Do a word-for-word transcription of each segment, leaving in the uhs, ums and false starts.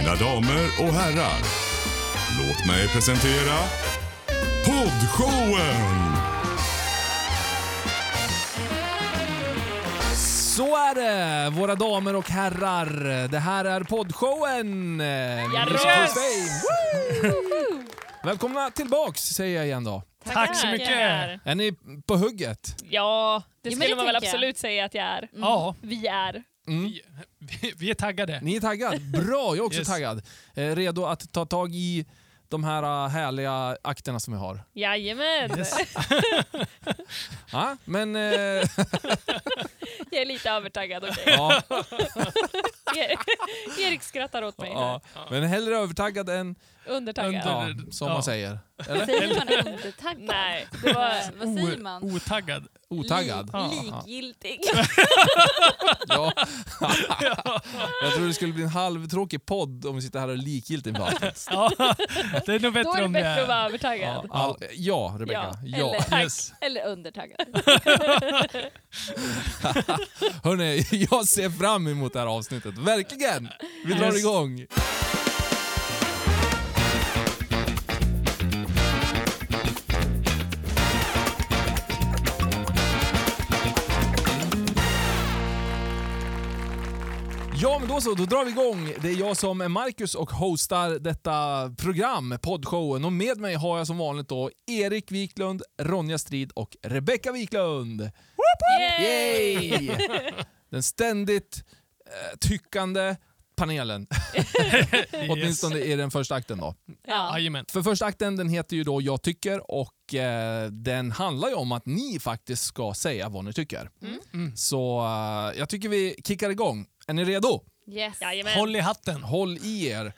Mina damer och herrar, låt mig presentera poddshowen! Så är det, våra damer och herrar. Det här är poddshowen. Yes! Välkomna tillbaks, säger jag igen då. Tack, Tack så mycket. Är ni på hugget? Ja, det skulle ja, det man väl absolut jag. säga att jag är. Mm. Ja. Vi är. Mm. Vi, vi, vi är taggade. Ni är taggade. Bra, jag är också yes. taggad. Redo att ta tag i de här härliga akterna som vi har. Jajamän. Yes. ja, men... Eh... jag är lite övertaggad, okej. Okay. Ja. Erik skrattar åt mig. Ja. Men hellre övertaggad än... Undertaggad. Under, som ja. man säger. Eller? Säger man undertaggad? Nej. Det var, vad säger man? O- otaggad. Otaggad. Lig- Liggiltig. ja. Jag tror det skulle bli en halvtråkig podd om vi sitter här och är likgiltig. ja. Det är nog bättre, Då är det bättre jag... att vara övertaggad. Ja, ja Rebecka. Ja. Ja. Eller, ja. Yes. Eller undertaggad. Hörrni, jag ser fram emot det här avsnittet. Verkligen. Vi drar yes. igång. Ja, men då så, då drar vi igång. Det är jag som är Marcus och hostar detta program, poddshowen. Och med mig har jag som vanligt då Erik Wiklund, Ronja Strid och Rebecka Wiklund. Woop woop! Yay! Yay! Den ständigt eh, tyckande panelen. Åtminstone yes. i den första akten då. Ja. För första akten, den heter ju då Jag tycker, och eh, den handlar ju om att ni faktiskt ska säga vad ni tycker. Mm. Mm. Så eh, jag tycker vi kickar igång. Är ni redo? Yes. Håll i hatten. Håll i er.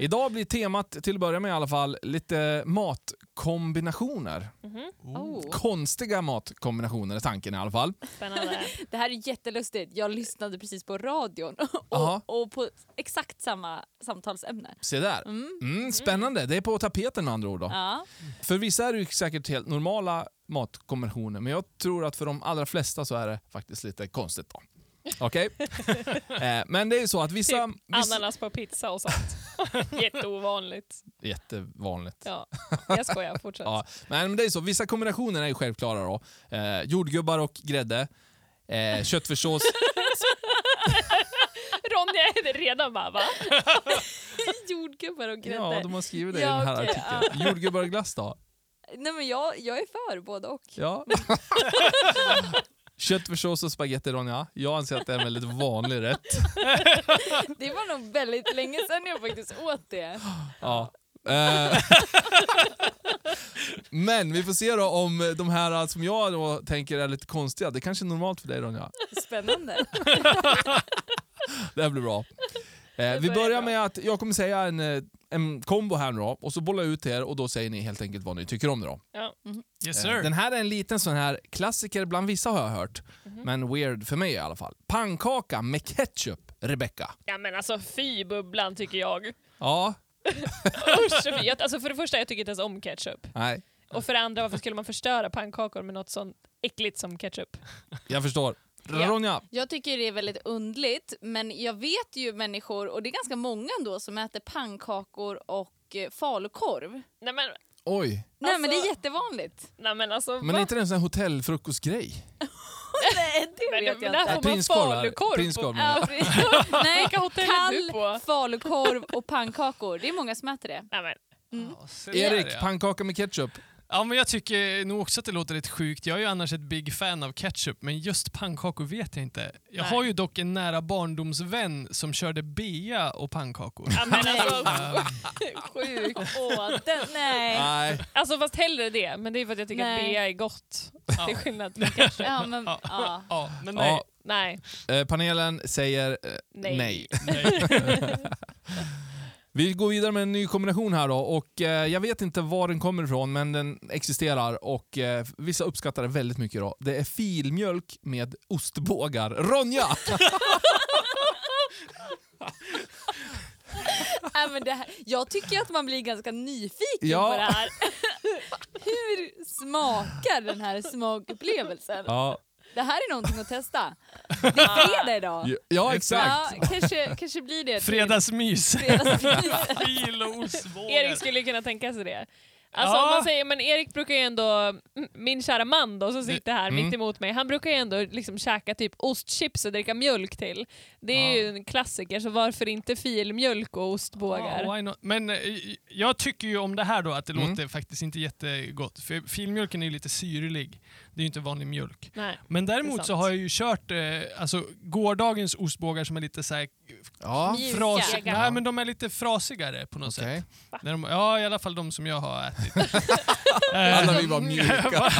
Idag blir temat, till att börja med i alla fall, lite matkombinationer. Mm-hmm. Oh. Konstiga matkombinationer är tanken i alla fall. Spännande. Det här är jättelustigt. Jag lyssnade precis på radion och, och på exakt samma samtalsämne. Se där. Mm. Mm, spännande. Det är på tapeten med andra ord då. Ja. För vissa är det ju säkert helt normala matkombinationer, men jag tror att för de allra flesta så är det faktiskt lite konstigt då. Okej. eh, men det är ju så att vissa... Typ vissa... ananas på pizza och sånt. Jätteovanligt. Jättevanligt. Ja, jag skojar. Fortsätt. ja, men det är så. Vissa kombinationer är ju självklara då. Eh, jordgubbar och grädde. Eh, köttfärssås. Ronja är redan bara, va? Jordgubbar och grädde. Ja, de har skrivit det ja, i den här okay, artikeln. Ja. Jordgubbar och glass då? Nej, men jag, jag är för både och. Ja. Köttfärssås och spagetti, Ronja. Jag anser att det är en väldigt vanlig rätt. Det var nog väldigt länge sedan jag faktiskt åt det. Ja. Eh. Men vi får se då om de här som jag då tänker är lite konstiga. Det kanske är normalt för dig, Ronja. Spännande. Det här blir bra. Eh, vi börjar med att jag kommer säga en, en kombo här nu då. Och så bollar jag ut er och då säger ni helt enkelt vad ni tycker om det då. Ja. Mm-hmm. Yes, sir. Den här är en liten sån här klassiker bland vissa har jag hört. Mm-hmm. Men weird för mig i alla fall. Pannkaka med ketchup, Rebecka. Ja, men alltså fy bubblan tycker jag. Ja. Usch, jag, alltså för det första, jag tycker inte ens om ketchup. Nej. Och för det andra, varför skulle man förstöra pannkakor med något sånt äckligt som ketchup? Jag förstår. Ja. Jag tycker det är väldigt undligt, men jag vet ju människor, och det är ganska många ändå, som äter pannkakor och falukorv. Nej men... Oj. Nej alltså... men det är jättevanligt. Nej men alltså... Men va? Är inte det en sån här hotellfrukostgrej? Nej, det men, vet men, jag inte. Prinskorv. Prinskorv. Ja, nej, kall, falukorv och pannkakor. Det är många som äter det. Nej, men. Mm. Ja, Erik, det, ja. pannkaka med ketchup. Ja, men jag tycker nog också att det låter lite sjukt. Jag är ju annars ett big fan av ketchup, men just pannkakor vet jag inte. Jag Nej. har ju dock en nära barndomsvän som körde bea och pannkakor. Ja, men alltså, sjukt. Åh, den, nej. nej. Alltså fast hellre det, men det är för att jag tycker nej. att bea är gott. Ja. Det är skillnad med ketchup. Ja, men, ja. Ja. Ja, men nej. Ja. nej. Eh, panelen säger eh, nej. nej. nej. Vi går vidare med en ny kombination här då, och eh, jag vet inte var den kommer ifrån, men den existerar och eh, vissa uppskattar det väldigt mycket då. Det är filmjölk med ostbågar. Ronja! äh, men det här, jag tycker att man blir ganska nyfiken ja. på det här. Hur smakar den här smakupplevelsen? Ja. Det här är någonting att testa. Det är fredag idag. Ja, exakt. Ja, kanske, kanske blir det. Fredagsmys. Fredagsmys. Erik skulle kunna tänka sig det. Alltså ja. Om man säger, men Erik brukar ju ändå, min kära man då som sitter här mm. mitt emot mig, han brukar ju ändå liksom käka typ ostchips och dricka mjölk till. Det är ja. ju en klassiker, så varför inte filmjölk och ostbågar? Ja, men jag tycker ju om det här då att det mm. låter faktiskt inte jättegott, för filmjölken är ju lite syrlig. Det är ju inte vanlig mjölk. Nej, men däremot så har jag ju kört eh, alltså gårdagens ostbågar som är lite så här ja. frasiga. Nej, men de är lite frasigare på något okay. sätt. När de, ja, i alla fall de som jag har ätit. Alla vi var mjuka.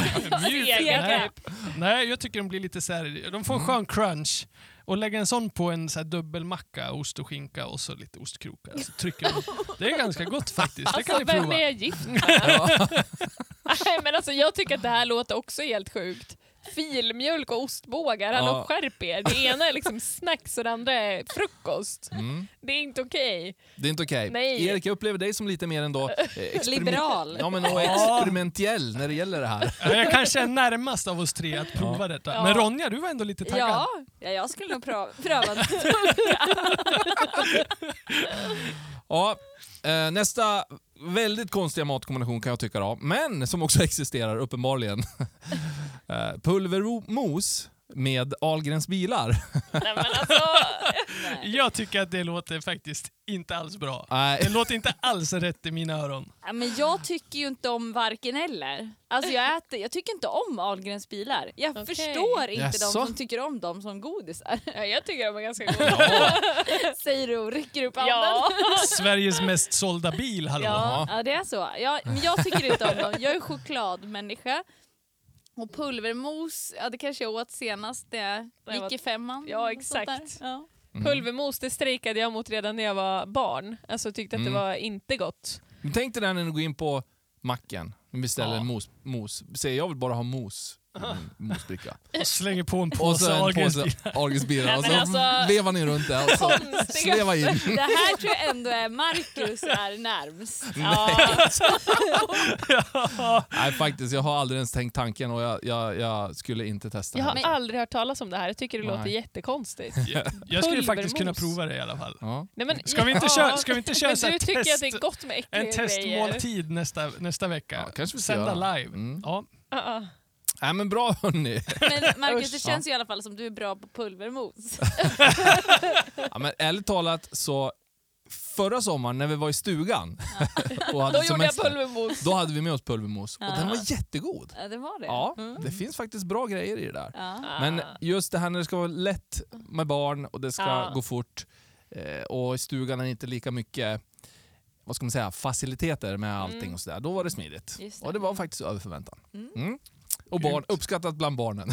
mjuka. Nej, jag tycker de blir lite så här, de får en skön crunch. Och lägga en sån på en så här dubbelmacka, ost och skinka och så lite ostkrokar. Så trycker man. Det är ganska gott faktiskt. Alltså, det kan ni prova. Vem är gift med? Nej, men alltså, jag tycker att det här låter också helt sjukt. Filmjölk och ostbågar, han ja. skärp er. Det ena är liksom snacks och det andra är frukost. Mm. Det är inte okej. Okay. Det är inte okej. Okay. Erik, jag upplever dig som lite mer ändå experiment- liberal. Ja, men och experimentell när det gäller det här. Jag kanske är närmast av oss tre att prova ja. detta. Ja. Men Ronja, du var ändå lite taggad. Ja, ja jag skulle nog prova. pröva. Ja, nästa väldigt konstiga matkombination kan jag tycka av, men som också existerar uppenbarligen. Pulvermos med Ahlgrens Bilar. Nej, men alltså, nej. Jag tycker att det låter faktiskt inte alls bra. Nej. Det låter inte alls rätt i mina öron. Ja, men jag tycker ju inte om varken heller. Alltså jag, äter, jag tycker inte om Ahlgrens Bilar. Jag okay. förstår inte yes, de som så. tycker om dem som godisar. Ja, jag tycker de är ganska goda. Säger du och rycker upp handen. Ja. Sveriges mest sålda bil. Hallå. Ja, ja, det är så. Jag, men jag tycker inte om dem. Jag är chokladmänniska. Och pulvermos, ja, det kanske jag åt senast det gick i femman. Ja, exakt. Ja. Mm. Pulvermos, det strejkade jag mot redan när jag var barn. Alltså tyckte att mm. det var inte gott. Men tänk dig där när du går in på macken och beställer ja. mos, mos. Säger jag vill bara ha mos. Mosbricka. Och slänger på en påse Ahlgrens Bilar. Och så alltså, vevar ni runt där. Och så slevar in. Det här tror jag ändå är Marcus är närmst. Nej. Ja. Nej faktiskt, jag har aldrig ens tänkt tanken. Och jag, jag, jag skulle inte testa. Jag har här. aldrig hört talas om det här. Jag tycker det Nej. låter jättekonstigt. Jag, jag skulle faktiskt kunna prova det i alla fall. Ja. Nej, men, ska, vi inte ja. köra, ska vi inte köra så här test, att det är gott med en testmåltid nästa, nästa vecka? Ja, kanske vi sända live. Mm. Ja. Uh-uh. Nej, men bra hörni. Men Marcus, det känns ju i alla fall som du är bra på pulvermos. Ja, men ärligt talat så förra sommaren när vi var i stugan ja. och hade då semester, gjorde jag pulvermos. Då hade vi med oss pulvermos ja. och den var jättegod. Ja, det var det. Ja, mm. det finns faktiskt bra grejer i det där. Ja. Men just det här när det ska vara lätt med barn och det ska ja. gå fort och i stugan är det inte lika mycket vad ska man säga, faciliteter med allting mm. och så där. Då var det smidigt. Det. Och det var faktiskt över förväntan. Mm. Mm. Och barn, uppskattat bland barnen.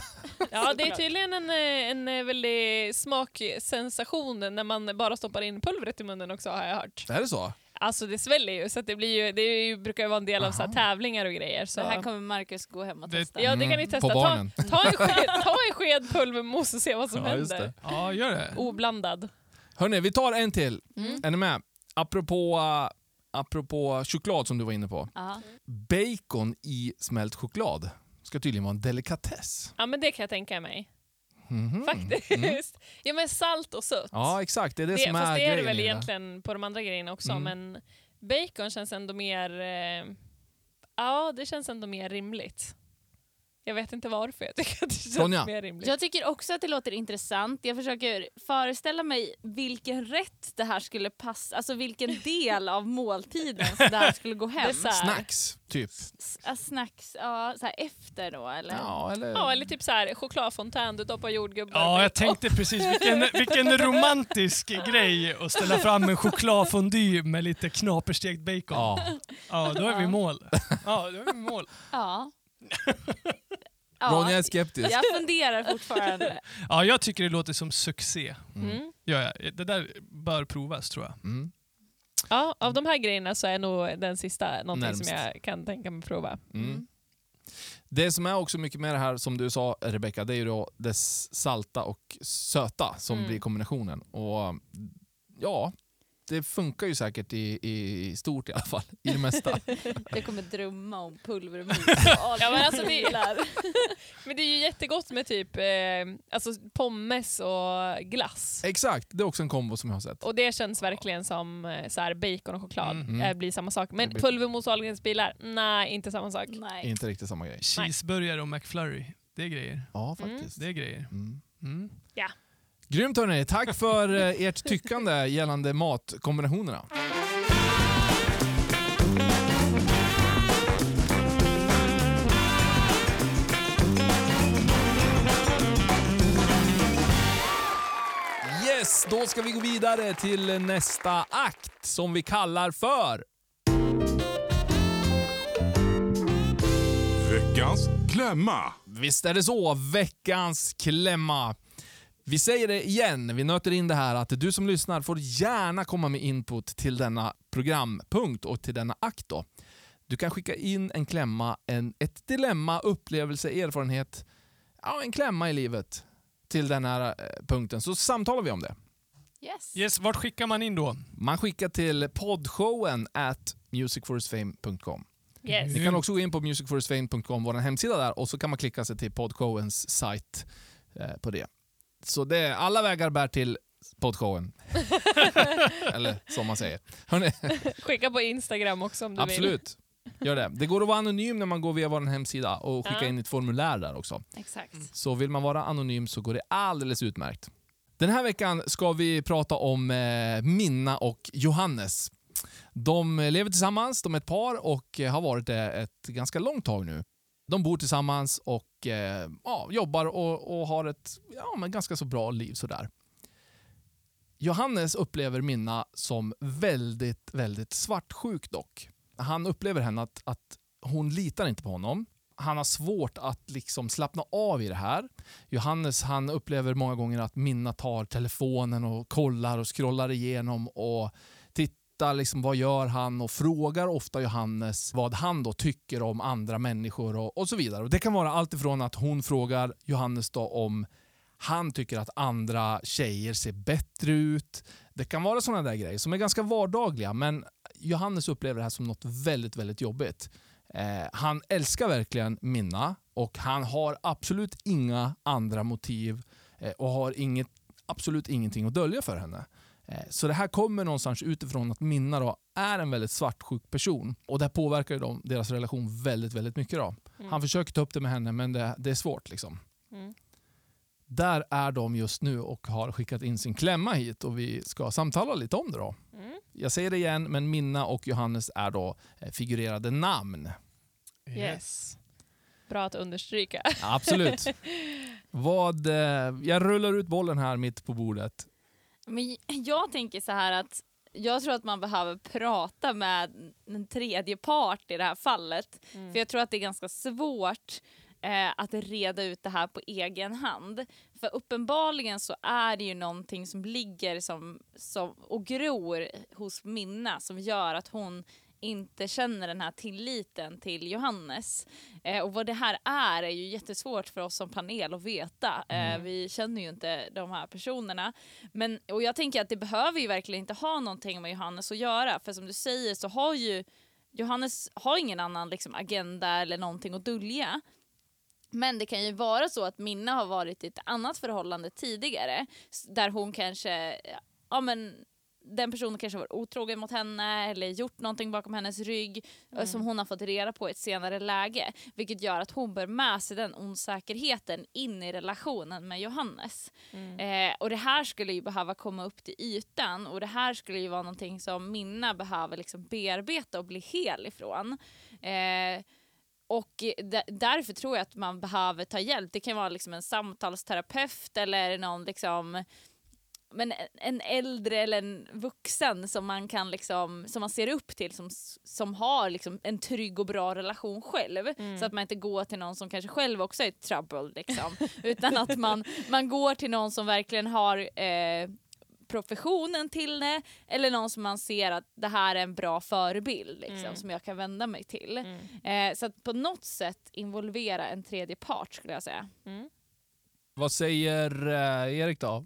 Ja, det är tydligen en, en väldigt smaksensation när man bara stoppar in pulvret i munnen också, har jag hört. Det är så? Alltså det sväller ju, så att det, blir ju, det är ju, brukar ju vara en del av så här, tävlingar och grejer. Så. Det här kommer Marcus gå hem och testa. Det, ja, det kan ni testa. Ta, ta, en sked, ta en sked pulvermos och se vad som ja, händer. Det. Ja, gör det. Oblandad. Hörrni, vi tar en till. Mm. Är ni med? Apropå... Apropå choklad som du var inne på. Aha. Bacon i smält choklad ska tydligen vara en delikatess. Ja, men det kan jag tänka mig. Mm-hmm. Faktiskt. Mm. Ja, men salt och sött. Ja, exakt. Det är det, det som är, det är det väl egentligen på de andra grejerna också. Mm. Men bacon känns ändå mer... Eh, ja, det känns ändå mer rimligt. Jag vet inte varför jag tycker att det känns Sonja. mer rimligt. Jag tycker också att det låter intressant. Jag försöker föreställa mig vilken rätt det här skulle passa. Alltså vilken del av måltiden som det här skulle gå hem. Det här, snacks, typ. S- snacks, ja. Så här efter då, eller? Ja, eller, ja, eller typ så här chokladfontän, du doppar jordgubbar. Ja, jag tänkte precis. Vilken, vilken romantisk grej att ställa fram en chokladfondy med lite knaperstekt bacon. Ja, ja då är vi i mål. Ja, då är vi i mål. Ja. Ja, Ronja är skeptisk. Jag funderar fortfarande. Ja, jag tycker det låter som succé. Mm. Ja, det där bör provas tror jag. Mm. Ja, av de här grejerna så är nog den sista någonting närmast som jag kan tänka mig prova. Mm. Mm. Det som är också mycket med det här som du sa Rebecca, det är ju då det salta och söta som mm. blir kombinationen. Och ja, det funkar ju säkert i, i stort i alla fall, i det mesta. Jag kommer drömma om pulvermos och ja, men, alltså, det, men det är ju jättegott med typ eh, alltså pommes och glass. Exakt, det är också en kombo som jag har sett. Och det känns verkligen som så här, bacon och choklad mm, mm. Äh, blir samma sak. Men pulvermos och Ahlgrens Bilar, nej, inte samma sak. Nej. Inte riktigt samma grej. Cheeseburgare och McFlurry, det är grejer. Ja, faktiskt. Mm. Det är grejer. Mm. Mm. Ja. Grymt hörni, tack för ert tyckande gällande matkombinationerna. Yes, då ska vi gå vidare till nästa akt som vi kallar för veckans klämma. Visst är det så, veckans klämma. Vi säger det igen, vi nöter in det här att du som lyssnar får gärna komma med input till denna programpunkt och till denna akt då. Du kan skicka in en klämma, en, ett dilemma, upplevelse, erfarenhet, ja, en klämma i livet till den här eh, punkten. Så samtalar vi om det. Yes. Yes, vart skickar man in då? Man skickar till poddshowen at musicforusfame punkt com. Yes. Ni kan också gå in på musicforusfame punkt com, vår hemsida där, och så kan man klicka sig till podshowens sajt eh, på det. Så det är, alla vägar bär till poddshowen. Eller som man säger. Hörrni. Skicka på Instagram också om du Absolut. Vill. Absolut, gör det. Det går att vara anonym när man går via vår hemsida och skicka ja. in ett formulär där också. Exakt. Så vill man vara anonym så går det alldeles utmärkt. Den här veckan ska vi prata om eh, Minna och Johannes. De lever tillsammans, de är ett par och har varit det ett ganska långt tag nu. De bor tillsammans och eh, ja, jobbar och, och har ett ja, men ganska så bra liv sådär. Johannes upplever Minna som väldigt, väldigt svartsjuk dock. Han upplever henne att, att hon litar inte på honom. Han har svårt att liksom slappna av i det här. Johannes han upplever många gånger att Minna tar telefonen och kollar och scrollar igenom och tittar. Liksom, vad gör han, och frågar ofta Johannes vad han då tycker om andra människor och, och så vidare. Och det kan vara allt ifrån att hon frågar Johannes då om han tycker att andra tjejer ser bättre ut. Det kan vara sådana där grejer som är ganska vardagliga, men Johannes upplever det här som något väldigt, väldigt jobbigt. Eh, han älskar verkligen Minna och han har absolut inga andra motiv eh, och har inget, absolut ingenting att dölja för henne. Så det här kommer någonstans utifrån att Minna då är en väldigt svartsjuk person. Och det här påverkar dem, deras relation väldigt, väldigt mycket. Då. Mm. Han försöker ta upp det med henne, men det, det är svårt. Liksom. Mm. Där är de just nu och har skickat in sin klämma hit. Och vi ska samtala lite om det då. Mm. Jag säger det igen, men Minna och Johannes är då figurerade namn. Yes. yes. Bra att understryka. Absolut. Vad, jag rullar ut bollen här mitt på bordet. Men jag tänker så här att jag tror att man behöver prata med en tredje part i det här fallet. Mm. För jag tror att det är ganska svårt eh, att reda ut det här på egen hand. För uppenbarligen så är det ju någonting som ligger som, som, och gror hos Minna som gör att hon inte känner den här tilliten till Johannes. Eh, och vad det här är är ju jättesvårt för oss som panel att veta. Eh, mm. Vi känner ju inte de här personerna. Men, och jag tänker att det behöver ju verkligen inte ha någonting med Johannes att göra. För som du säger så har ju Johannes har ingen annan liksom, agenda eller någonting att dölja. Men det kan ju vara så att Minna har varit i ett annat förhållande tidigare. Där hon kanske... Ja, men, den personen kanske var otrogen mot henne eller gjort någonting bakom hennes rygg mm. som hon har fått reda på i ett senare läge. Vilket gör att hon bär med sig den osäkerheten in i relationen med Johannes. Mm. Eh, och det här skulle ju behöva komma upp till ytan. Och det här skulle ju vara någonting som Minna behöver liksom bearbeta och bli hel ifrån. Eh, Och därför tror jag att man behöver ta hjälp. Det kan vara liksom en samtalsterapeut eller någon liksom... Men en äldre eller en vuxen som man kan liksom, som man ser upp till som, som har liksom en trygg och bra relation själv mm. så att man inte går till någon som kanske själv också är trouble liksom. Utan att man, man går till någon som verkligen har eh, professionen till det eller någon som man ser att det här är en bra förebild liksom, mm. som jag kan vända mig till mm. eh, så att på något sätt involvera en tredje part skulle jag säga mm. Vad säger eh, Erik då?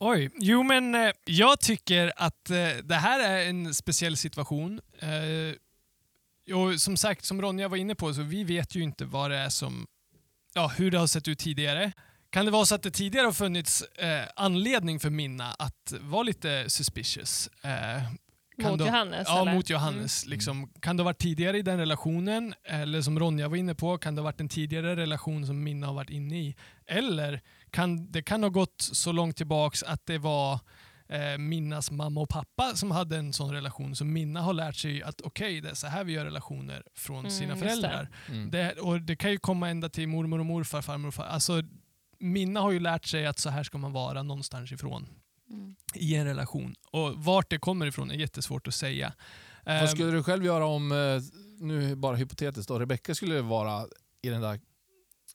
Oj, jo men eh, jag tycker att eh, det här är en speciell situation. Eh, och som sagt, som Ronja var inne på, så vi vet ju inte vad det är som, ja, hur det har sett ut tidigare. Kan det vara så att det tidigare har funnits eh, anledning för Minna att vara lite suspicious? Eh, Kan mot då, Johannes? Ja, eller? Mot Johannes. Mm. Liksom, kan det ha varit tidigare i den relationen? Eller som Ronja var inne på, kan det ha varit en tidigare relation som Minna har varit inne i? Eller kan, det kan ha gått så långt tillbaks att det var eh, Minnas mamma och pappa som hade en sån relation. Så Minna har lärt sig att okej, okay, det är så här vi gör relationer från mm, sina föräldrar. Det. Mm. Det, och det kan ju komma ända till mormor och morfar, farmor och far. Alltså, Minna har ju lärt sig att så här ska man vara någonstans ifrån. Mm. I en relation. Och vart det kommer ifrån är jättesvårt att säga. Vad skulle du själv göra om, nu bara hypotetiskt då, Rebecka skulle vara i den där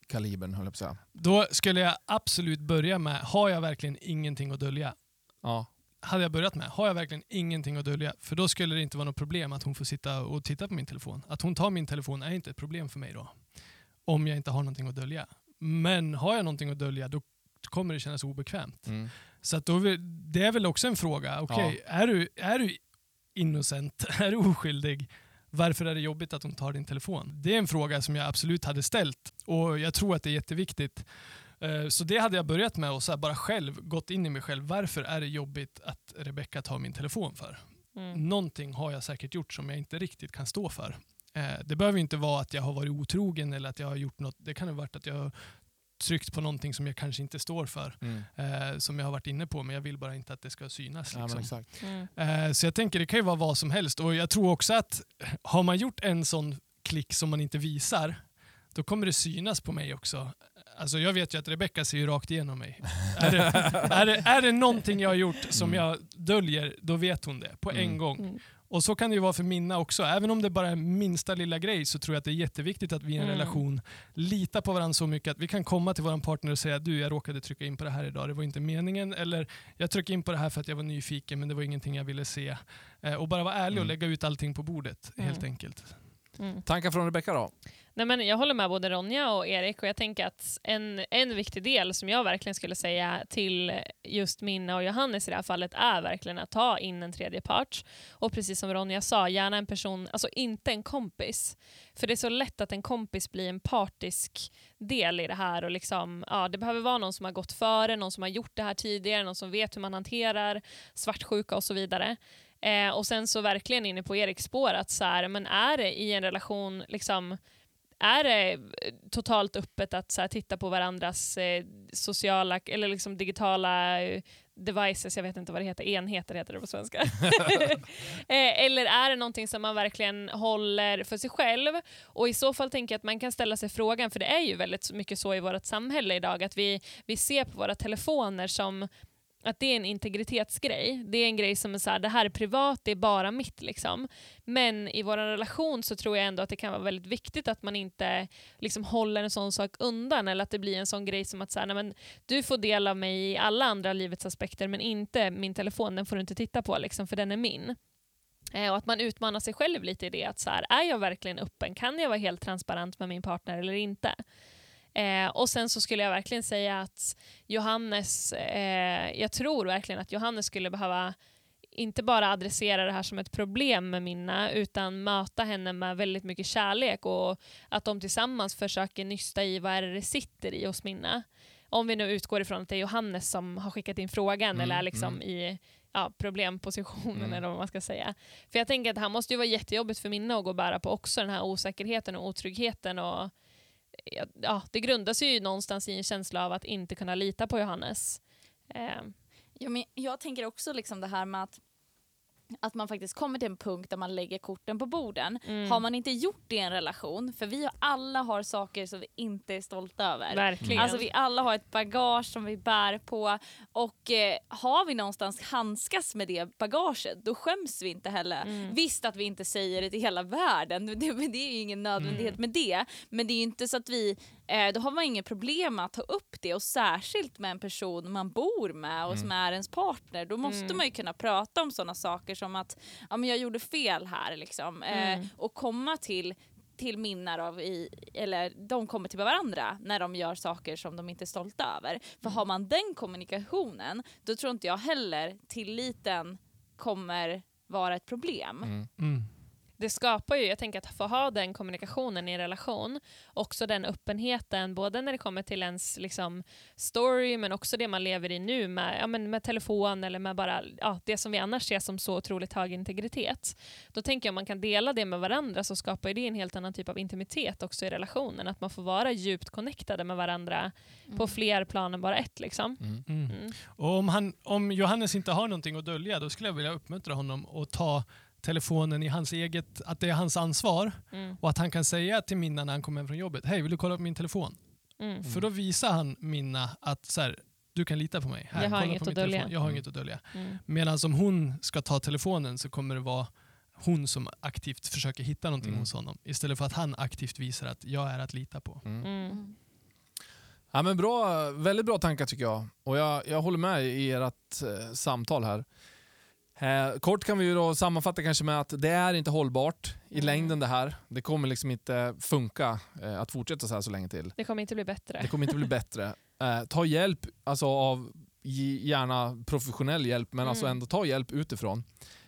kalibern, höll jag på att säga? Då skulle jag absolut börja med, har jag verkligen ingenting att dölja? Ja. Hade jag börjat med, har jag verkligen ingenting att dölja? För då skulle det inte vara något problem att hon får sitta och titta på min telefon. Att hon tar min telefon är inte ett problem för mig då. Om jag inte har någonting att dölja. Men har jag någonting att dölja, då kommer det kännas obekvämt. Mm. Så att då, det är väl också en fråga. Okej, okay, ja. är, du, är du innocent? Är du oskyldig? Varför är det jobbigt att hon tar din telefon? Det är en fråga som jag absolut hade ställt. Och jag tror att det är jätteviktigt. Så det hade jag börjat med och så här bara själv gått in i mig själv. Varför är det jobbigt att Rebecka tar min telefon för? Mm. Någonting har jag säkert gjort som jag inte riktigt kan stå för. Det behöver inte vara att jag har varit otrogen eller att jag har gjort något. Det kan ha varit att jag har tryckt på någonting som jag kanske inte står för. Mm. Eh, som jag har varit inne på, men jag vill bara inte att det ska synas. Liksom. Ja, men exakt. Mm. Eh, så jag tänker, det kan ju vara vad som helst. Och jag tror också att har man gjort en sån klick som man inte visar, då kommer det synas på mig också. Alltså jag vet ju att Rebecka ser ju rakt igenom mig. är, det, är, det, är det någonting jag har gjort som jag döljer, då vet hon det på mm. en gång. Mm. Och så kan det ju vara för Minna också. Även om det bara är minsta lilla grej så tror jag att det är jätteviktigt att vi i en mm. relation litar på varandra så mycket att vi kan komma till vår partner och säga, du, jag råkade trycka in på det här idag, det var inte meningen. Eller jag tryckte in på det här för att jag var nyfiken, men det var ingenting jag ville se. Eh, och bara vara ärlig mm. och lägga ut allting på bordet, mm. helt enkelt. Mm. Tankar från Rebecka då? Nej, men jag håller med både Ronja och Erik, och jag tänker att en, en viktig del som jag verkligen skulle säga till just Minna och Johannes i det här fallet är verkligen att ta in en tredje part. Och precis som Ronja sa, gärna en person, alltså inte en kompis. För det är så lätt att en kompis blir en partisk del i det här och liksom, ja, det behöver vara någon som har gått före, någon som har gjort det här tidigare, någon som vet hur man hanterar svartsjuka och så vidare. Eh, och sen så verkligen inne på Eriks spår att så här, men är det i en relation liksom, är det totalt öppet att så här, titta på varandras eh, sociala eller liksom digitala devices, jag vet inte vad det heter, enheter heter det på svenska. eh, eller är det någonting som man verkligen håller för sig själv? Och i så fall tänker jag att man kan ställa sig frågan, för det är ju väldigt mycket så i vårt samhälle idag att vi, vi ser på våra telefoner som att det är en integritetsgrej. Det är en grej som är så här, det här är privat, det är bara mitt liksom. Men i vår relation så tror jag ändå att det kan vara väldigt viktigt att man inte liksom håller en sån sak undan, eller att det blir en sån grej som att så här, nej, men du får del av mig i alla andra livets aspekter, men inte min telefon, den får du inte titta på liksom, för den är min. Och att man utmanar sig själv lite i det, att så här, är jag verkligen öppen? Kan jag vara helt transparent med min partner eller inte? Eh, och sen så skulle jag verkligen säga att Johannes, eh, jag tror verkligen att Johannes skulle behöva inte bara adressera det här som ett problem med Minna, utan möta henne med väldigt mycket kärlek, och att de tillsammans försöker nysta i vad är det sitter i hos Minna. Om vi nu utgår ifrån att det är Johannes som har skickat in frågan mm, eller är liksom mm. i ja, problempositionen mm. eller vad man ska säga. För jag tänker att det här måste ju vara jättejobbigt för Minna att gå och bära på också, den här osäkerheten och otryggheten, och ja, det grundas ju någonstans i en känsla av att inte kunna lita på Johannes. Eh. Ja, men jag tänker också liksom det här med att, att man faktiskt kommer till en punkt där man lägger korten på borden. Mm. Har man inte gjort det i en relation, för vi alla har saker som vi inte är stolta över. Verkligen. Alltså vi alla har ett bagage som vi bär på, och eh, har vi någonstans handskas med det bagaget, då skäms vi inte heller. Mm. Visst att vi inte säger det till hela världen, det, det är ju ingen nödvändighet mm. med det, men det är ju inte så att vi eh, då har man inget problem att ta upp det, och särskilt med en person man bor med och mm. som är ens partner, då måste mm. man ju kunna prata om sådana saker som att ja, men jag gjorde fel här liksom. Mm. Eh, och komma till till minnar av i, eller de kommer till varandra när de gör saker som de inte är stolta över. För har man den kommunikationen, då tror inte jag heller tilliten kommer vara ett problem. Mm. Mm. Det skapar ju, jag tänker att få ha den kommunikationen i en relation, också den öppenheten, både när det kommer till ens liksom story, men också det man lever i nu med, ja, men med telefon eller med bara, ja, det som vi annars ser som så otroligt hög integritet. Då tänker jag om man kan dela det med varandra, så skapar ju det en helt annan typ av intimitet också i relationen, att man får vara djupt connectade med varandra mm. på fler plan än bara ett liksom. Mm. Mm. Mm. Och om, han, om Johannes inte har någonting att dölja, då skulle jag vilja uppmuntra honom att ta telefonen i hans eget, att det är hans ansvar mm. och att han kan säga till Minna när han kommer hem från jobbet, hej, vill du kolla på min telefon? Mm. För då visar han Minna att så här, du kan lita på mig. Här, jag har, inget, på att min jag har mm. inget att dölja. Mm. Medan om hon ska ta telefonen, så kommer det vara hon som aktivt försöker hitta någonting mm. hos honom, istället för att han aktivt visar att jag är att lita på. Mm. Mm. Ja, men bra, väldigt bra tankar tycker jag. Och jag, jag håller med i ert eh, samtal här. Eh, kort kan vi ju då sammanfatta kanske med att det är inte hållbart i mm. längden det här. Det kommer liksom inte funka eh, att fortsätta så här så länge till. Det kommer inte bli bättre. Det kommer inte bli bättre. Eh, ta hjälp, alltså av gärna professionell hjälp, men mm. alltså ändå ta hjälp utifrån.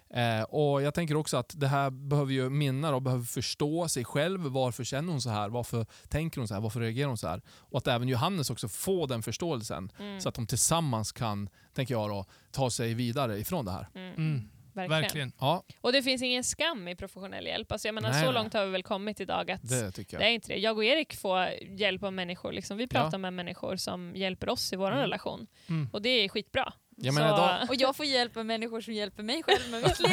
Eh, och jag tänker också att det här behöver ju minna och behöver förstå sig själv. Varför känner hon så här? Varför tänker hon så här? Varför reagerar hon så här? Och att även Johannes också får den förståelsen mm. så att de tillsammans kan, tänker jag då, ta sig vidare ifrån det här. Mm. Mm. Verkligen. Verkligen. Ja. Och det finns ingen skam i professionell hjälp. Alltså jag menar, nej, så långt har vi väl kommit idag att det, tycker jag. Det är inte det. Jag och Erik får hjälp av människor. Liksom. Vi pratar ja. med människor som hjälper oss i vår mm. relation. Mm. Och det är skitbra. Jag menar, idag... Och jag får hjälp av människor som hjälper mig själv med mitt liv.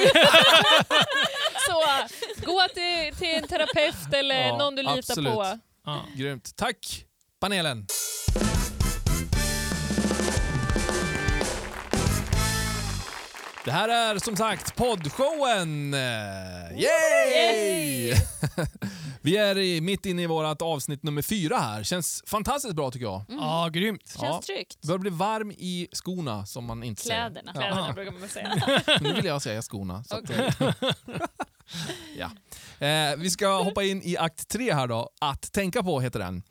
Så gå till, till en terapeut eller ja, någon du litar absolut. på. Ja. Grymt. Tack panelen! Det här är som sagt poddshowen! Yay! Vi är i, mitt inne i vårt avsnitt nummer fyra här. Känns fantastiskt bra tycker jag. Mm. Ja, grymt. Ja. Känns tryggt. Bör bli varm i skorna, som man inte Kläderna. säger. Kläderna. Kläderna brukar man säga. Nu vill jag säga skorna. Så okay. att, ja. eh, vi ska hoppa in i akt tre här då. Att tänka på heter den.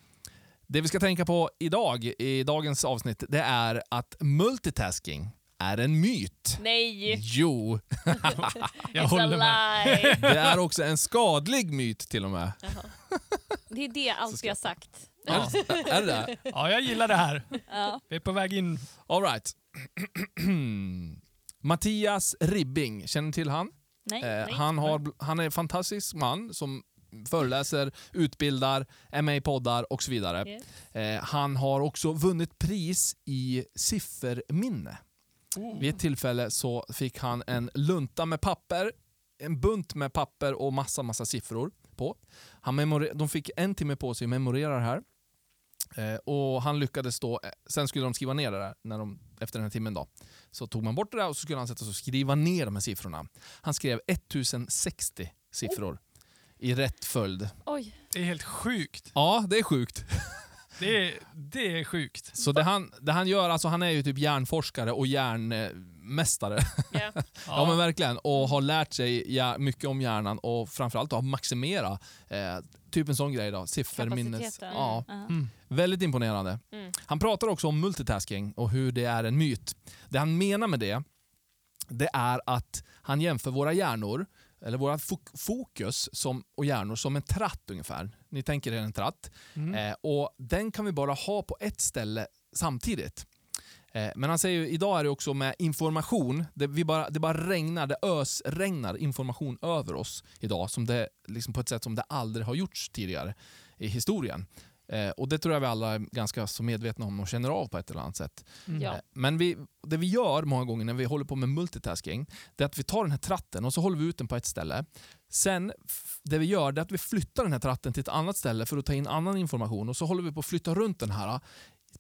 Det vi ska tänka på idag i dagens avsnitt, det är att multitasking är en myt. Nej. Jo. Jag håller med. Det är också en skadlig myt till och med. Jaha. Det är det allt jag sagt. Ja, är det? Ja, jag gillar det här. Ja. Vi är på väg in. All right. Mattias Ribbing, känner till han? Nej. Eh, nej. Han, har, han är en fantastisk man som föreläser, utbildar, är med i poddar och så vidare. Yes. Eh, han har också vunnit pris i sifferminne. Mm. Vid ett tillfälle så fick han en lunta med papper, en bunt med papper och massa, massa siffror på. Han memore- de fick en timme på sig att memorera det här. Eh, och han lyckades då, sen skulle de skriva ner det där när de, efter den här timmen då. Så tog man bort det där och så skulle han sätta sig och skriva ner de här siffrorna. Han skrev ettusensextio siffror i rätt följd. Oj. Det är helt sjukt. Ja, det är sjukt. Det är, det är sjukt. Så det han, det han gör, alltså han är ju typ hjärnforskare och hjärnmästare. Yeah. Ja. Ja men verkligen. Och har lärt sig mycket om hjärnan och framförallt har maximera eh, typ en sån grej då. Sifferminnes. Ja. Uh-huh. Mm. Väldigt imponerande. Mm. Han pratar också om multitasking och hur det är en myt. Det han menar med det, det är att han jämför våra hjärnor eller våra fokus som, och hjärnor som en tratt ungefär. Ni tänker er en tratt. Mm. Eh, och den kan vi bara ha på ett ställe samtidigt. Eh, men han säger ju, idag är det också med information. Det, vi bara, det bara regnar, det ösregnar information över oss idag. Som det, liksom på ett sätt som det aldrig har gjorts tidigare i historien. Eh, och det tror jag vi alla är ganska så medvetna om och känner av på ett eller annat sätt. Mm. Eh, men vi, det vi gör många gånger när vi håller på med multitasking, det är att vi tar den här tratten och så håller vi ut den på ett ställe. Sen, det vi gör är att vi flyttar den här tratten till ett annat ställe för att ta in annan information. Och så håller vi på att flytta runt den här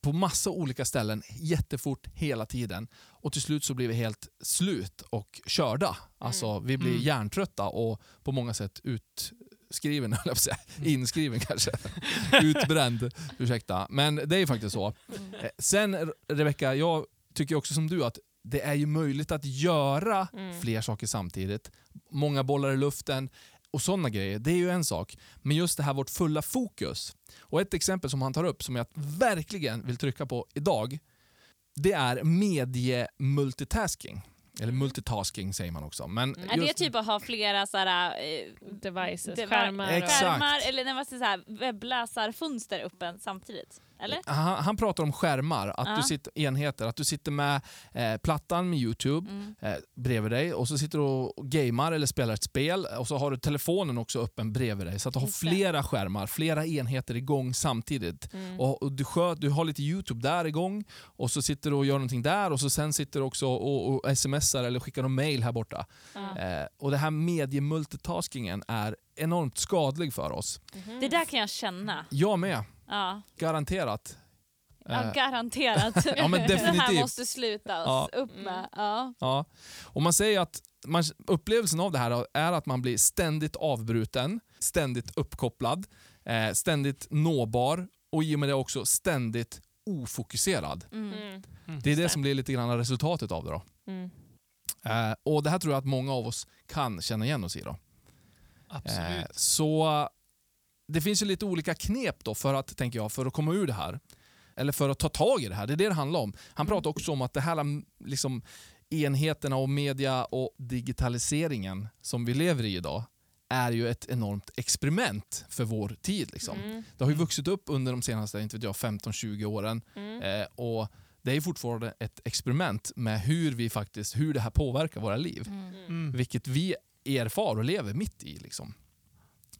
på massa olika ställen jättefort hela tiden. Och till slut så blir vi helt slut och körda. Alltså mm. vi blir hjärntrötta och på många sätt ut... skriven, eller säga, inskriven kanske. Utbränd, ursäkta. Men det är ju faktiskt så. Sen, Rebecca, jag tycker också som du att det är ju möjligt att göra mm. fler saker samtidigt. Många bollar i luften. och sådana grejer, det är ju en sak. Men just det här vårt fulla fokus. Och ett exempel som han tar upp som jag verkligen vill trycka på idag, det är medie-multitasking. Eller multitasking säger man också. Men mm. just... är det typ att ha flera såhär, eh, devices, dev- skärmar, och... skärmar eller när man säger såhär, webbläsarfönster uppe samtidigt? Eller? Han, han pratar om skärmar, att uh. du sitter, enheter, att du sitter med eh, plattan med YouTube mm. eh, bredvid dig och så sitter du och gamer eller spelar ett spel och så har du telefonen också öppen bredvid dig så att du har flera skärmar, flera enheter igång samtidigt mm. och, och du, sköt, du har lite YouTube där igång och så sitter du och gör någonting där och så sen sitter du också och, och smsar eller skickar någon mail här borta uh. eh, och det här mediemultitaskingen är enormt skadlig för oss. Mm. Det där kan jag känna. Jag med. Ja. Garanterat. Ja, garanterat. Ja, men definitivt. Det här måste sluta oss ja. upp med. Ja. Ja. Och man säger att man, upplevelsen av det här är att man blir ständigt avbruten, ständigt uppkopplad, eh, ständigt nåbar och i och med det också ständigt ofokuserad. Mm. Mm. Det är det som blir lite grann resultatet av det då. Mm. Eh, och det här tror jag att många av oss kan känna igen oss i då. Absolut. Eh, så... Det finns ju lite olika knep då för att, tänker jag, för att komma ur det här. Eller för att ta tag i det här. Det är det det handlar om. Han pratar också om att det här liksom, enheterna och media och digitaliseringen som vi lever i idag är ju ett enormt experiment för vår tid. Liksom. Mm. Det har ju vuxit upp under de senaste inte vet jag, femton tjugo åren. Mm. Eh, och det är fortfarande ett experiment med hur vi faktiskt, hur det här påverkar våra liv. Mm. Mm. Vilket vi erfar och lever mitt i liksom.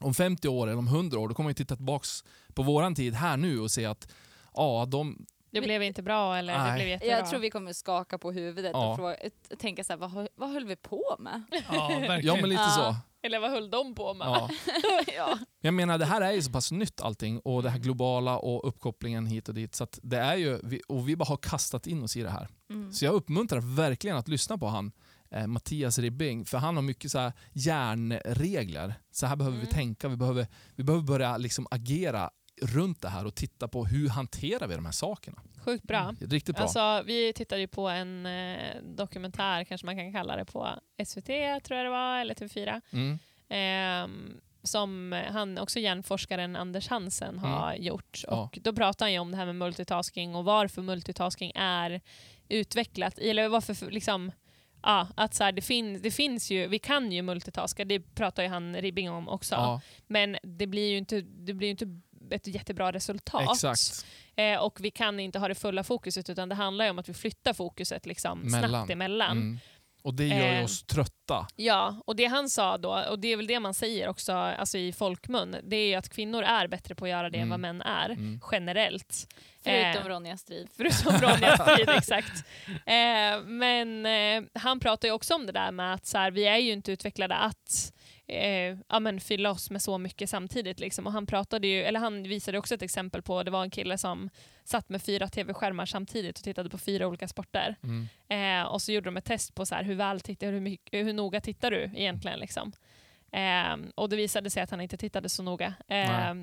Om femtio år eller om hundra år, då kommer vi titta tillbaka på våran tid här nu och se att ja, de... Det blev inte bra eller nej. Det blev jättebra. Jag tror vi kommer skaka på huvudet ja. och fråga, tänka så här, vad, vad höll vi på med? Ja, verkligen. Ja, men lite så. Ja. Eller vad höll de på med? Ja. Ja. Jag menar, det här är ju så pass nytt allting och det här globala och uppkopplingen hit och dit. Så att det är ju, och vi bara har kastat in oss i det här. Mm. Så jag uppmuntrar verkligen att lyssna på han. Mattias Ribbing, för han har mycket så här hjärnregler. Så här behöver mm. vi tänka, vi behöver, vi behöver börja liksom agera runt det här och titta på hur hanterar vi de här sakerna. Sjukt bra. Mm. Riktigt bra. Alltså, vi tittade ju på en eh, dokumentär, kanske man kan kalla det, på S V T tror jag det var, eller T V fyra. Mm. Eh, som han, också hjärnforskaren Anders Hansen har mm. gjort. Och ja. då pratar han ju om det här med multitasking och varför multitasking är utvecklat. Eller varför liksom... Ja, att så här, det, fin- det finns ju, vi kan ju multitaska, det pratar ju han Ribbing om också. Ja. Men det blir ju inte, det blir ju inte ett jättebra resultat. Exakt. Eh, och vi kan inte ha det fulla fokuset, utan det handlar ju om att vi flyttar fokuset liksom mellan. snabbt emellan. Mm. Och det gör ju oss eh, trötta. Ja, och det han sa då, och det är väl det man säger också alltså i folkmun, det är ju att kvinnor är bättre på att göra det mm. än vad män är, mm. generellt. Förutom eh, Ronja Strid. Förutom Ronja Strid, exakt. Eh, men eh, han pratar ju också om det där med att så här, vi är ju inte utvecklade att eh, ja, men, fylla oss med så mycket samtidigt. Liksom. Och han, pratade ju, eller han visade också ett exempel på, det var en kille som satt med fyra tv-skärmar samtidigt och tittade på fyra olika sporter. Mm. Eh, och så gjorde de ett test på så här, hur väl tittar, hur, mycket, hur noga tittar du egentligen? Liksom. Eh, och det visade sig att han inte tittade så noga. Eh,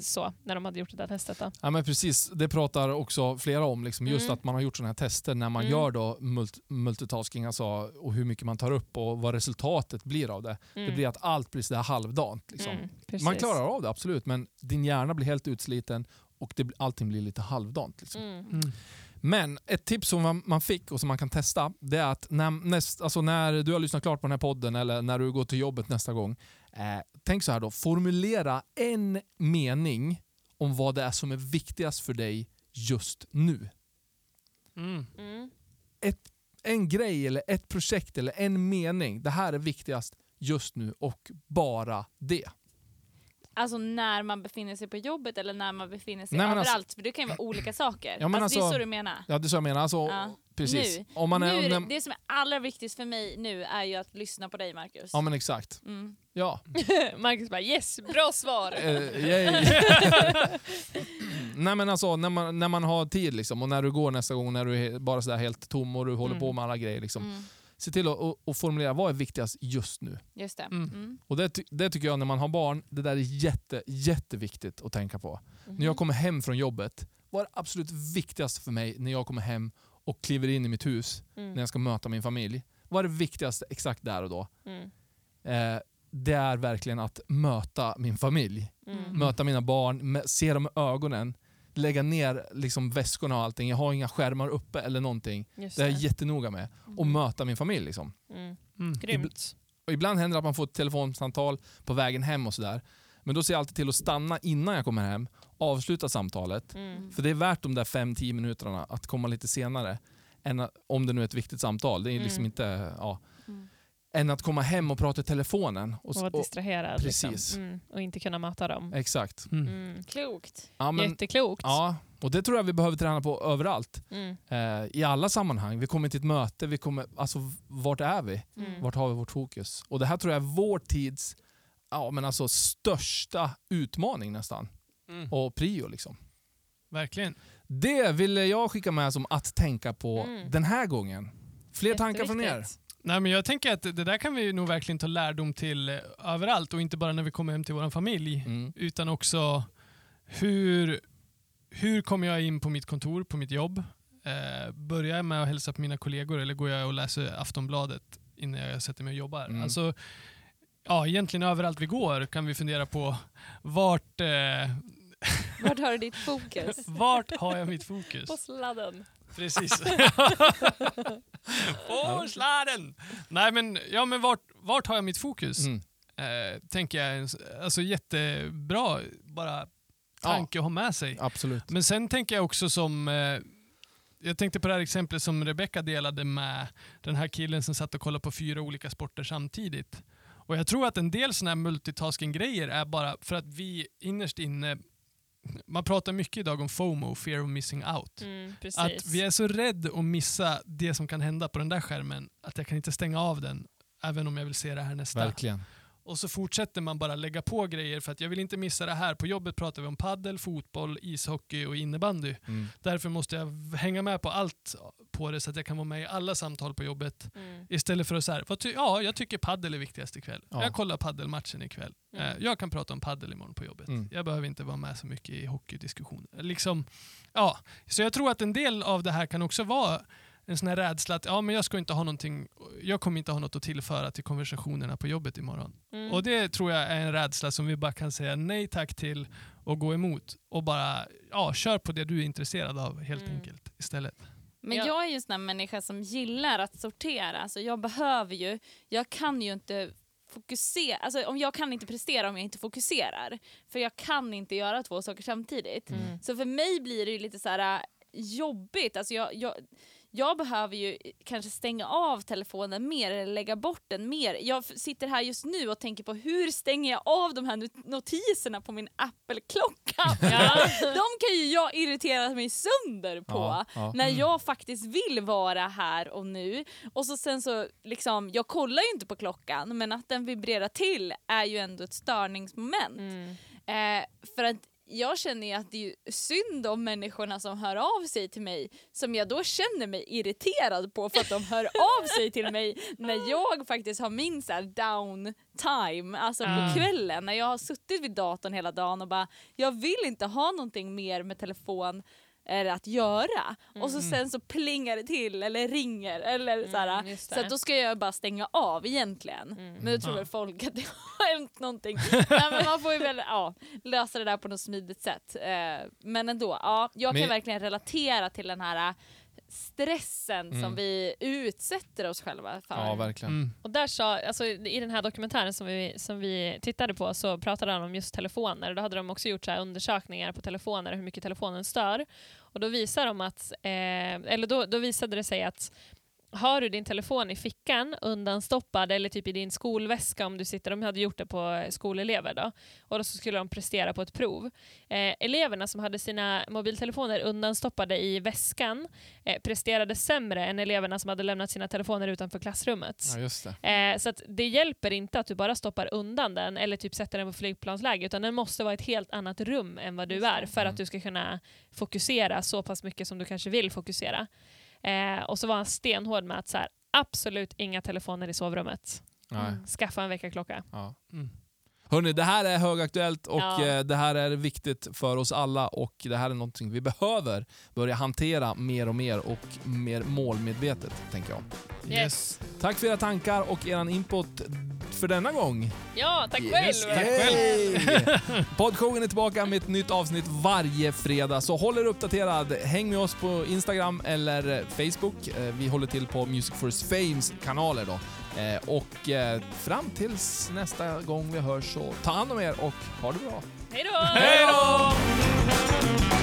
så, när de hade gjort det där testet då. Ja, men precis, det pratar också flera om liksom, just mm. att man har gjort sådana här tester när man mm. gör då mult- multitasking alltså, och hur mycket man tar upp och vad resultatet blir av det. Mm. Det blir att allt blir sådär halvdant. Liksom. Mm, man klarar av det, absolut, men din hjärna blir helt utsliten och det, allting blir lite halvdant. Liksom. Mm. Mm. Men ett tips som man fick och som man kan testa, det är att när, näst, alltså när du har lyssnat klart på den här podden eller när du går till jobbet nästa gång, eh, tänk så här då, formulera en mening om vad det är som är viktigast för dig just nu. Mm. Mm. Ett, en grej eller ett projekt eller en mening, det här är viktigast just nu och bara det. Alltså när man befinner sig på jobbet eller när man befinner sig Nej, överallt. Alltså, för det kan ju vara olika saker. Ja, alltså, alltså, det är så du menar. Ja, det är så jag menar. Alltså, ja. Precis. Nu. Om man nu, är, om, det som är allra viktigast för mig nu är ju att lyssna på dig, Marcus. Ja, men exakt. Mm. Ja. Marcus bara, yes, bra svar. uh, yay. Nej, men alltså, när man, när man har tid liksom, och när du går nästa gång, när du är bara sådär helt tom och du håller mm. på med alla grejer liksom. Mm. Se till att och, och formulera vad är viktigast just nu. Just det. Mm. Mm. Och det, det tycker jag när man har barn, det där är jätte, jätteviktigt att tänka på. Mm. När jag kommer hem från jobbet, vad är absolut viktigast för mig när jag kommer hem och kliver in i mitt hus mm. när jag ska möta min familj? Vad är det viktigaste exakt där och då? Mm. Eh, det är verkligen att möta min familj. Mm. Möta mina barn, se dem i ögonen. Lägga ner liksom väskorna och allting. Jag har inga skärmar uppe eller någonting. Just det, det är jag jättenoga med. Och mm. möta min familj liksom. Mm. Mm. Grymt. Och ibland händer det att man får ett telefonsamtal på vägen hem och sådär. Men då ser jag alltid till att stanna innan jag kommer hem. Avsluta samtalet. Mm. För det är värt de där fem till tio minuterna att komma lite senare. Än om det nu är ett viktigt samtal. Det är liksom mm. inte... Ja. Mm. Än att komma hem och prata i telefonen. Och, och vara distraherad. Och, precis. Liksom. Mm. Och inte kunna möta dem. Exakt. Mm. Mm. Klokt. Ja, men, jätteklokt. Ja, och det tror jag vi behöver träna på överallt. Mm. Eh, I alla sammanhang. Vi kommer till ett möte. Vi kommer, alltså, vart är vi? Mm. Vart har vi vårt fokus? Och det här tror jag är vår tids ja, men alltså, största utmaning nästan. Mm. Och prio liksom. Verkligen. Det ville jag skicka med som att tänka på mm. den här gången. Fler tankar från er? Nej, men jag tänker att det där kan vi nog verkligen ta lärdom till överallt och inte bara när vi kommer hem till vår familj mm. utan också hur, hur kommer jag in på mitt kontor, på mitt jobb? Eh, börjar jag med att hälsa på mina kollegor eller går jag och läser Aftonbladet innan jag sätter mig och jobbar? Mm. Alltså, ja, egentligen överallt vi går kan vi fundera på vart... Eh, Vart har du ditt fokus? Vart har jag mitt fokus? På sladden. Precis. På sladden! Nej, men, ja, men vart, vart har jag mitt fokus? Mm. Eh, tänker jag, alltså jättebra bara tanke ja. Att ha med sig. Absolut. Men sen tänker jag också som... Eh, jag tänkte på det här exemplet som Rebecca delade med den här killen som satt och kollade på fyra olika sporter samtidigt. Och jag tror att en del såna här multitasking-grejer är bara för att vi innerst inne... Man pratar mycket idag om FOMO, fear of missing out. Mm, att vi är så rädda att missa det som kan hända på den där skärmen att jag kan inte stänga av den även om jag vill se det här nästa. Verkligen. Och så fortsätter man bara lägga på grejer för att jag vill inte missa det här. På jobbet pratar vi om paddel, fotboll, ishockey och innebandy. Mm. Därför måste jag hänga med på allt på det så att jag kan vara med i alla samtal på jobbet. Mm. Istället för att så här, vad ty- ja, jag tycker paddel är viktigast ikväll. Ja. Jag kollar paddelmatchen ikväll. Mm. Jag kan prata om paddel imorgon på jobbet. Mm. Jag behöver inte vara med så mycket i hockeydiskussioner. Liksom, ja. Så jag tror att en del av det här kan också vara en sån här rädsla att ja, men jag, ska inte ha någonting, jag kommer inte ha något att tillföra till konversationerna på jobbet imorgon. Mm. Och det tror jag är en rädsla som vi bara kan säga nej tack till och gå emot. Och bara ja, kör på det du är intresserad av helt mm. enkelt istället. Men ja. Jag är ju en sån här människa som gillar att sortera. Alltså jag behöver ju, jag kan ju inte fokusera. Alltså om jag kan inte prestera om jag inte fokuserar. För jag kan inte göra två saker samtidigt. Mm. Så för mig blir det ju lite så här jobbigt. Alltså jag... jag Jag behöver ju kanske stänga av telefonen mer eller lägga bort den mer. Jag sitter här just nu och tänker på hur stänger jag av de här notiserna på min Apple-klocka. Ja. De kan ju jag irritera mig sönder på ja, ja. När jag faktiskt vill vara här och nu. Och så sen så liksom, jag kollar ju inte på klockan men att den vibrerar till är ju ändå ett störningsmoment. Mm. Eh, för att jag känner ju att det är synd om människorna som hör av sig till mig som jag då känner mig irriterad på för att de hör av sig till mig när jag faktiskt har min så här down time, alltså mm. på kvällen när jag har suttit vid datorn hela dagen och bara, jag vill inte ha någonting mer med telefon eller att göra mm. och så sen så plingar det till eller ringer eller så här mm, så att då ska jag bara stänga av egentligen mm. men då tror väl ja. Folk att det har hänt någonting. Nej, men man får ju väl ja, lösa det där på något smidigt sätt eh, men ändå ja jag men... kan verkligen relatera till den här stressen mm. som vi utsätter oss själva för. Ja, verkligen. Mm. Och där sa, alltså, i den här dokumentären som vi, som vi tittade på så pratade de om just telefoner. Då hade de också gjort så här undersökningar på telefoner, hur mycket telefonen stör. Och då, visar de att, eh, eller då, då visade det sig att har du din telefon i fickan undanstoppad eller typ i din skolväska om du sitter, de hade gjort det på skolelever då, och då så skulle de prestera på ett prov. Eh, eleverna som hade sina mobiltelefoner undanstoppade i väskan eh, presterade sämre än eleverna som hade lämnat sina telefoner utanför klassrummet. Ja, just det. Eh, så att det hjälper inte att du bara stoppar undan den eller typ sätter den på flygplansläge utan den måste vara i ett helt annat rum än vad du är för mm. att du ska kunna fokusera så pass mycket som du kanske vill fokusera. Eh, och så var han stenhård med att så här, absolut inga telefoner i sovrummet. Nej. Skaffa en väckarklocka. Ja. Mm. Hörrni, det här är högaktuellt och ja. eh, det här är viktigt för oss alla och det här är någonting vi behöver börja hantera mer och mer och mer målmedvetet, tänker jag. Yes. Yes. Tack för era tankar och eran input. för denna gång. Ja, tack yes, själv. Tack själv. Poddshowen är tillbaka med ett nytt avsnitt varje fredag. Så håll er uppdaterad. Häng med oss på Instagram eller Facebook. Vi håller till på Music Forus Fames kanaler då. Och fram tills nästa gång vi hörs, så ta hand om er och ha det bra. Hej då! Hej då!